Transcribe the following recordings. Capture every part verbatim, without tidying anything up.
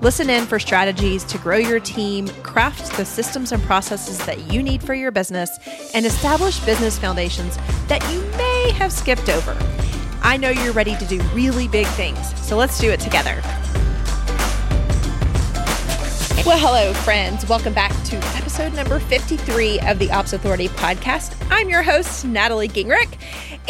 Listen in for strategies to grow your team, craft the systems and processes that you need for your business, and establish business foundations that you may have skipped over. I know you're ready to do really big things, so let's do it together. Well, hello, friends. Welcome back to episode number fifty-three of the Ops Authority Podcast. I'm your host, Natalie Gingrich,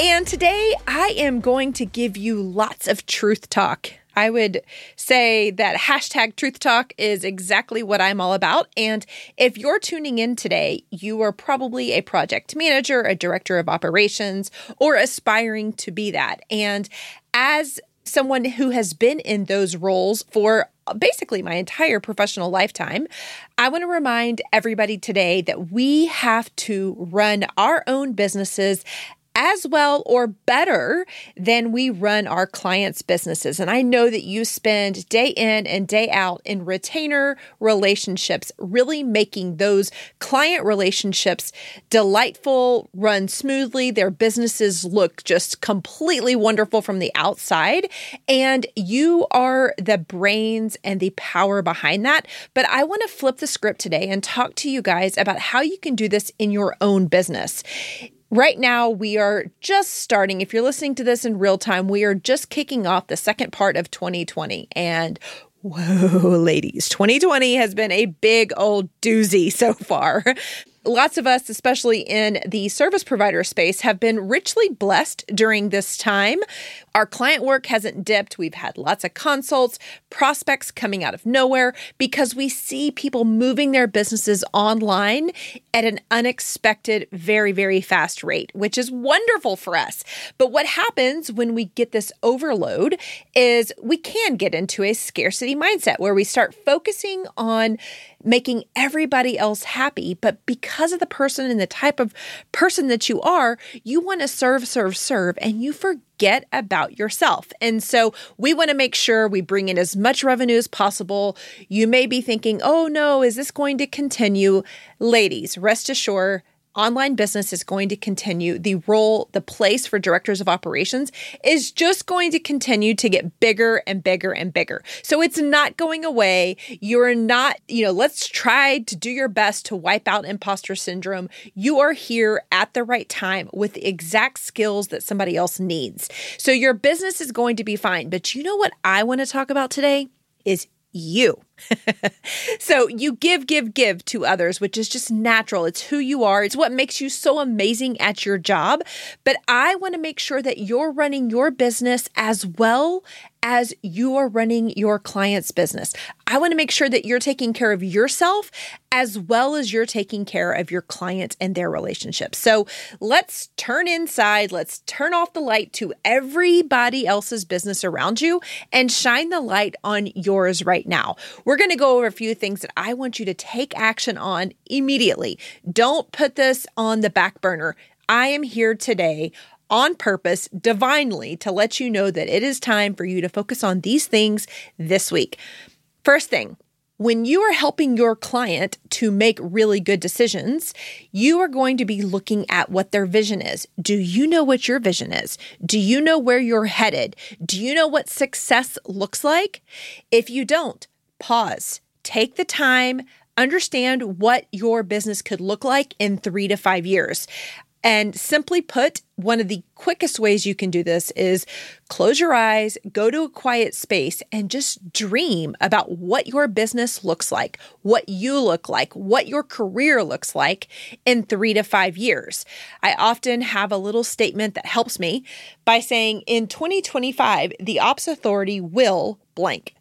and today I am going to give you lots of truth talk. I would say that hashtag truth talk is exactly what I'm all about. And if you're tuning in today, you are probably a project manager, a director of operations, or aspiring to be that. And as someone who has been in those roles for basically my entire professional lifetime, I want to remind everybody today that we have to run our own businesses as well or better than we run our clients' businesses. And I know that you spend day in and day out in retainer relationships, really making those client relationships delightful, run smoothly. Their businesses look just completely wonderful from the outside. And you are the brains and the power behind that. But I want to flip the script today and talk to you guys about how you can do this in your own business. Right now, we are just starting. If you're listening to this in real time, we are just kicking off the second part of twenty twenty. And whoa, ladies, twenty twenty has been a big old doozy so far. Lots of us, especially in the service provider space, have been richly blessed during this time. Our client work hasn't dipped. We've had lots of consults, prospects coming out of nowhere because we see people moving their businesses online at an unexpected, very, very fast rate, which is wonderful for us. But what happens when we get this overload is we can get into a scarcity mindset where we start focusing on making everybody else happy, but because Because of the person and the type of person that you are, you want to serve, serve, serve, and you forget about yourself. And so we want to make sure we bring in as much revenue as possible. You may be thinking, oh no, is this going to continue? Ladies, rest assured, online business is going to continue. The role, the place for directors of operations is just going to continue to get bigger and bigger and bigger. So it's not going away. You're not, you know, let's try to do your best to wipe out imposter syndrome. You are here at the right time with the exact skills that somebody else needs. So your business is going to be fine. But you know what I want to talk about today is you. So you give, give, give to others, which is just natural. It's who you are. It's what makes you so amazing at your job. But I want to make sure that you're running your business as well as you are running your client's business. I want to make sure that you're taking care of yourself as well as you're taking care of your clients and their relationships. So let's turn inside. Let's turn off the light to everybody else's business around you and shine the light on yours right now. We're going to go over a few things that I want you to take action on immediately. Don't put this on the back burner. I am here today on purpose, divinely, to let you know that it is time for you to focus on these things this week. First thing, when you are helping your client to make really good decisions, you are going to be looking at what their vision is. Do you know what your vision is? Do you know where you're headed? Do you know what success looks like? If you don't, pause, take the time, understand what your business could look like in three to five years. And simply put, one of the quickest ways you can do this is close your eyes, go to a quiet space, and just dream about what your business looks like, what you look like, what your career looks like in three to five years. I often have a little statement that helps me by saying, in twenty twenty-five, the Ops Authority will blank.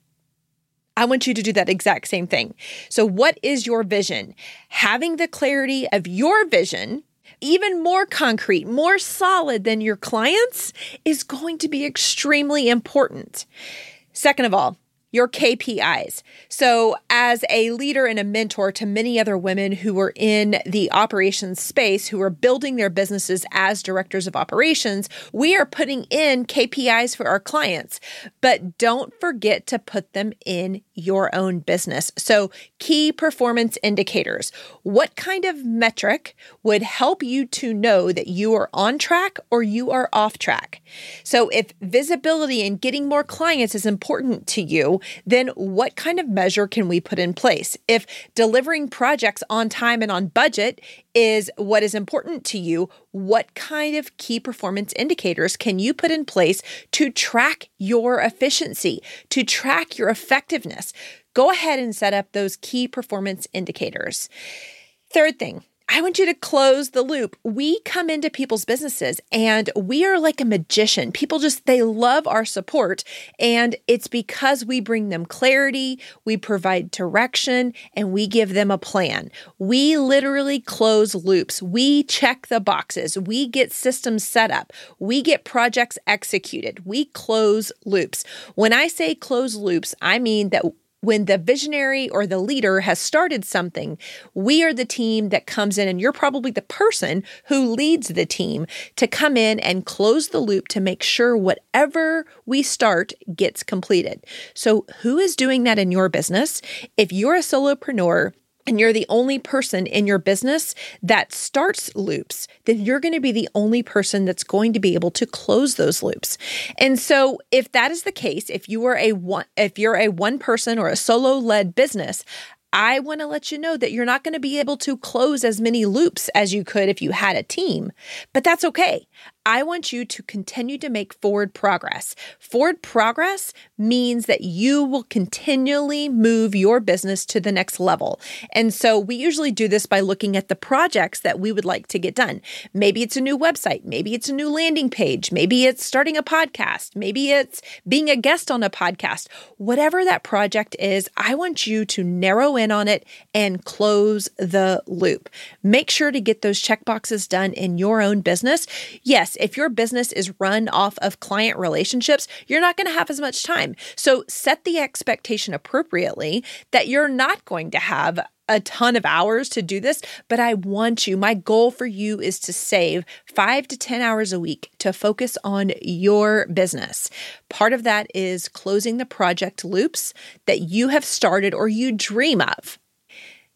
I want you to do that exact same thing. So what is your vision? Having the clarity of your vision, even more concrete, more solid than your clients, is going to be extremely important. Second of all, your K P Is. So as a leader and a mentor to many other women who were in the operations space, who are building their businesses as directors of operations, we are putting in K P Is for our clients, but don't forget to put them in your own business. So key performance indicators. What kind of metric would help you to know that you are on track or you are off track? So if visibility and getting more clients is important to you, then what kind of measure can we put in place? If delivering projects on time and on budget is what is important to you, what kind of key performance indicators can you put in place to track your efficiency, to track your effectiveness? Go ahead and set up those key performance indicators. Third thing, I want you to close the loop. We come into people's businesses and we are like a magician. People just, they love our support. And it's because we bring them clarity, we provide direction, and we give them a plan. We literally close loops. We check the boxes. We get systems set up. We get projects executed. We close loops. When I say close loops, I mean that when the visionary or the leader has started something, we are the team that comes in, and you're probably the person who leads the team to come in and close the loop to make sure whatever we start gets completed. So who is doing that in your business? If you're a solopreneur and you're the only person in your business that starts loops, then you're going to be the only person that's going to be able to close those loops. And so if that is the case, if you are a one, if you're a one person or a solo-led business, I want to let you know that you're not going to be able to close as many loops as you could if you had a team, but that's okay. I want you to continue to make forward progress. Forward progress means that you will continually move your business to the next level. And so we usually do this by looking at the projects that we would like to get done. Maybe it's a new website. Maybe it's a new landing page. Maybe it's starting a podcast. Maybe it's being a guest on a podcast. Whatever that project is, I want you to narrow in on it and close the loop. Make sure to get those checkboxes done in your own business. Yes, if your business is run off of client relationships, you're not going to have as much time. So set the expectation appropriately that you're not going to have a ton of hours to do this, but I want you, my goal for you is to save five to ten hours a week to focus on your business. Part of that is closing the project loops that you have started or you dream of.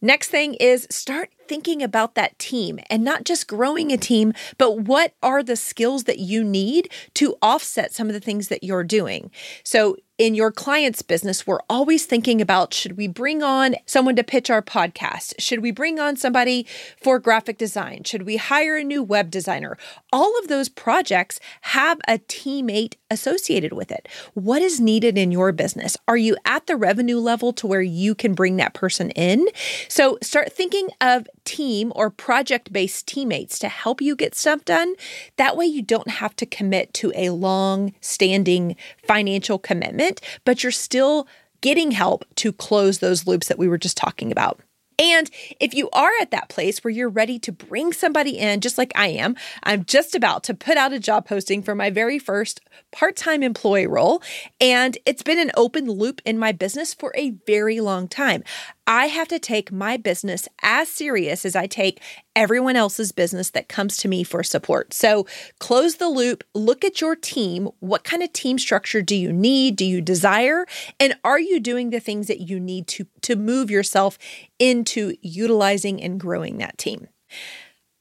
Next thing is start thinking about that team and not just growing a team, but what are the skills that you need to offset some of the things that you're doing? So in your client's business, we're always thinking about, should we bring on someone to pitch our podcast? Should we bring on somebody for graphic design? Should we hire a new web designer? All of those projects have a teammate associated with it. What is needed in your business? Are you at the revenue level to where you can bring that person in? So start thinking of team or project-based teammates to help you get stuff done. That way you don't have to commit to a long-standing financial commitment, but you're still getting help to close those loops that we were just talking about. And if you are at that place where you're ready to bring somebody in, just like I am, I'm just about to put out a job posting for my very first part-time employee role, and it's been an open loop in my business for a very long time. I have to take my business as serious as I take everyone else's business that comes to me for support. So close the loop, look at your team. What kind of team structure do you need? Do you desire? And are you doing the things that you need to, to move yourself into utilizing and growing that team?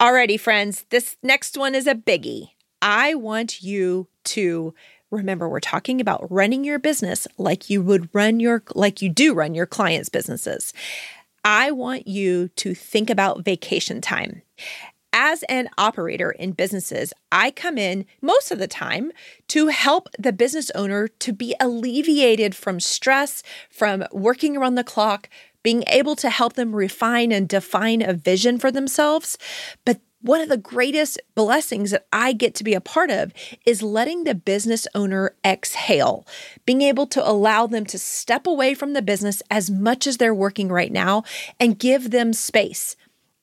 Alrighty, friends, this next one is a biggie. I want you to remember, we're talking about running your business like you would run your, like you do run your clients' businesses. I want you to think about vacation time. As an operator in businesses, I come in most of the time to help the business owner to be alleviated from stress, from working around the clock, being able to help them refine and define a vision for themselves. But one of the greatest blessings that I get to be a part of is letting the business owner exhale, being able to allow them to step away from the business as much as they're working right now and give them space.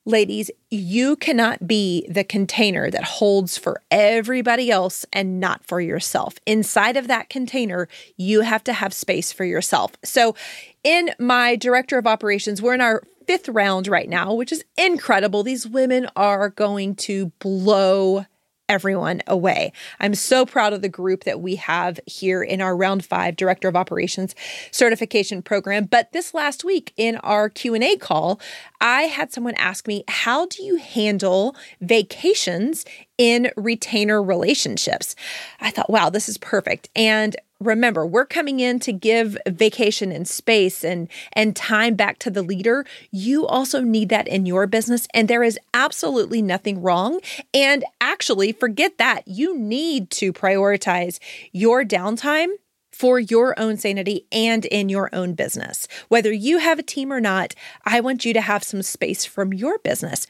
Ladies, you cannot be the container that holds for everybody else and not for yourself. Inside of that container, you have to have space for yourself. So in my director of operations, we're in our fifth round right now, which is incredible. These women are going to blow everyone away. I'm so proud of the group that we have here in our round five director of operations certification program. But this last week in our Q and A call, I had someone ask me, how do you handle vacations in retainer relationships? I thought, wow, this is perfect. And remember, we're coming in to give vacation and space and, and time back to the leader. You also need that in your business, and there is absolutely nothing wrong. And actually, forget that. You need to prioritize your downtime for your own sanity and in your own business. Whether you have a team or not, I want you to have some space from your business.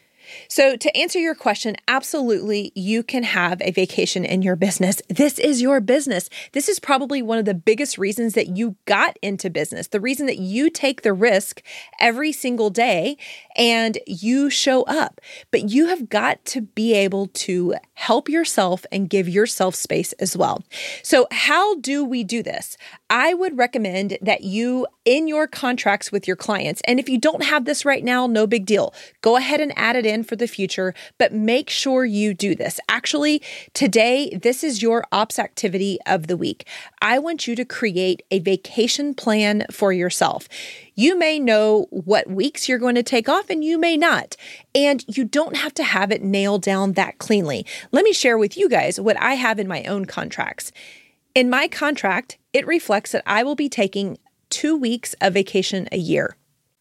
So to answer your question, absolutely, you can have a vacation in your business. This is your business. This is probably one of the biggest reasons that you got into business, the reason that you take the risk every single day and you show up. But you have got to be able to help yourself and give yourself space as well. So how do we do this? I would recommend that you, in your contracts with your clients, and if you don't have this right now, no big deal. Go ahead and add it in for the future, but make sure you do this. Actually, today, this is your ops activity of the week. I want you to create a vacation plan for yourself. You may know what weeks you're going to take off and you may not, and you don't have to have it nailed down that cleanly. Let me share with you guys what I have in my own contracts. In my contract, it reflects that I will be taking two weeks of vacation a year.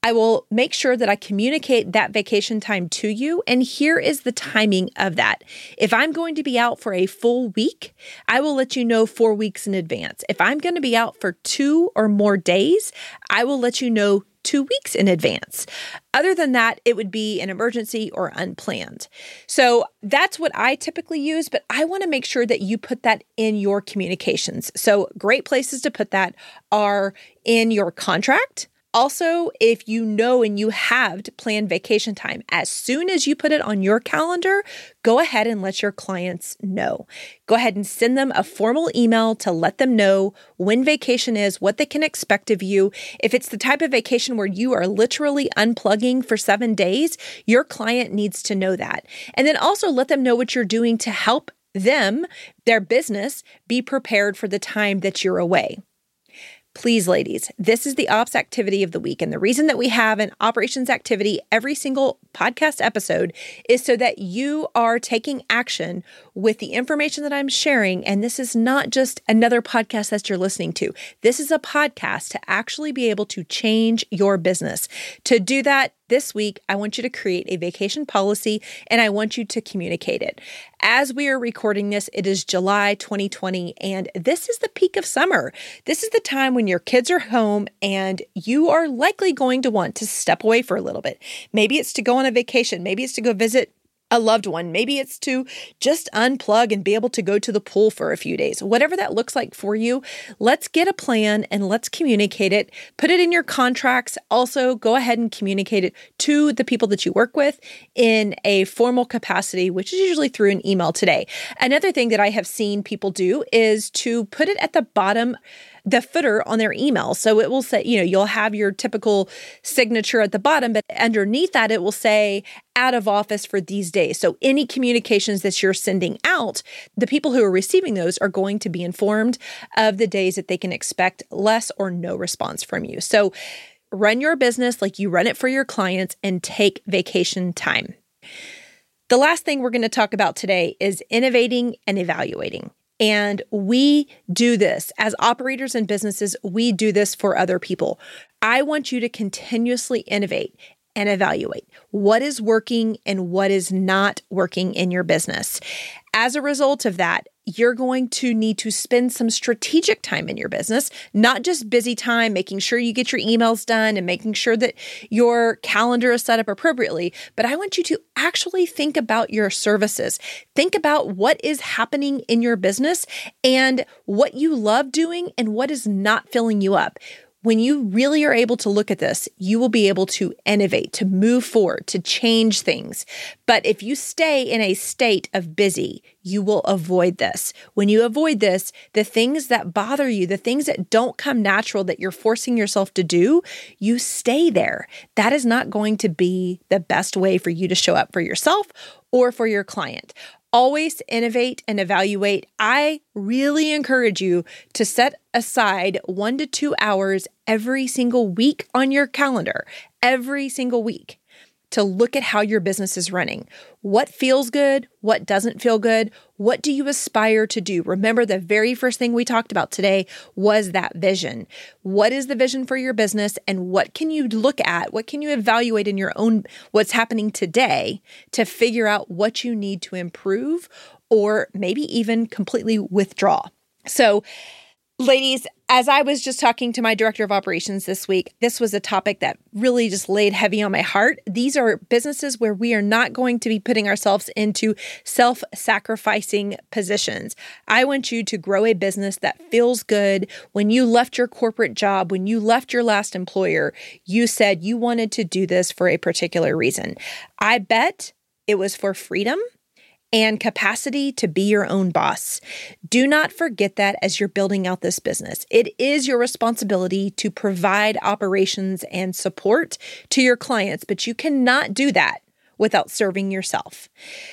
I will make sure that I communicate that vacation time to you, and here is the timing of that. If I'm going to be out for a full week, I will let you know four weeks in advance. If I'm going to be out for two or more days, I will let you know two weeks in advance. Other than that, it would be an emergency or unplanned. So that's what I typically use, but I want to make sure that you put that in your communications. So great places to put that are in your contract. Also, if you know and you have to plan vacation time, as soon as you put it on your calendar, go ahead and let your clients know. Go ahead and send them a formal email to let them know when vacation is, what they can expect of you. If it's the type of vacation where you are literally unplugging for seven days, your client needs to know that. And then also let them know what you're doing to help them, their business, be prepared for the time that you're away. Please, ladies, this is the ops activity of the week. And the reason that we have an operations activity every single podcast episode is so that you are taking action with the information that I'm sharing. And this is not just another podcast that you're listening to. This is a podcast to actually be able to change your business. To do that, this week, I want you to create a vacation policy and I want you to communicate it. As we are recording this, it is July twenty twenty, and this is the peak of summer. This is the time when your kids are home and you are likely going to want to step away for a little bit. Maybe it's to go on a vacation. Maybe it's to go visit a loved one. Maybe it's to just unplug and be able to go to the pool for a few days. Whatever that looks like for you, let's get a plan and let's communicate it. Put it in your contracts. Also, go ahead and communicate it to the people that you work with in a formal capacity, which is usually through an email today. Another thing that I have seen people do is to put it at the bottom, the footer on their email. So it will say, you know, you'll have your typical signature at the bottom, but underneath that, it will say out of office for these days. So any communications that you're sending out, the people who are receiving those are going to be informed of the days that they can expect less or no response from you. So run your business like you run it for your clients and take vacation time. The last thing we're going to talk about today is innovating and evaluating. And we do this as operators and businesses, we do this for other people. I want you to continuously innovate and evaluate what is working and what is not working in your business. As a result of that, you're going to need to spend some strategic time in your business, not just busy time, making sure you get your emails done and making sure that your calendar is set up appropriately. But I want you to actually think about your services. Think about what is happening in your business and what you love doing and what is not filling you up. When you really are able to look at this, you will be able to innovate, to move forward, to change things. But if you stay in a state of busy, you will avoid this. When you avoid this, the things that bother you, the things that don't come natural that you're forcing yourself to do, you stay there. That is not going to be the best way for you to show up for yourself or for your client. Always innovate and evaluate. I really encourage you to set aside one to two hours every single week on your calendar, every single week, to look at how your business is running. What feels good? What doesn't feel good? What do you aspire to do? Remember, the very first thing we talked about today was that vision. What is the vision for your business, and what can you look at? What can you evaluate in your own, what's happening today, to figure out what you need to improve or maybe even completely withdraw? So, ladies, as I was just talking to my director of operations this week, this was a topic that really just laid heavy on my heart. These are businesses where we are not going to be putting ourselves into self-sacrificing positions. I want you to grow a business that feels good. When you left your corporate job, when you left your last employer, you said you wanted to do this for a particular reason. I bet it was for freedom and capacity to be your own boss. Do not forget that as you're building out this business. It is your responsibility to provide operations and support to your clients, but you cannot do that without serving yourself.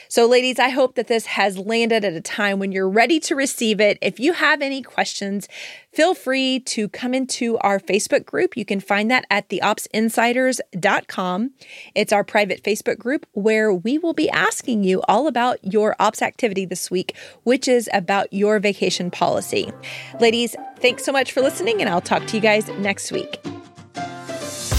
So ladies, I hope that this has landed at a time when you're ready to receive it. If you have any questions, feel free to come into our Facebook group. You can find that at the ops insiders dot com. It's our private Facebook group where we will be asking you all about your ops activity this week, which is about your vacation policy. Ladies, thanks so much for listening, and I'll talk to you guys next week.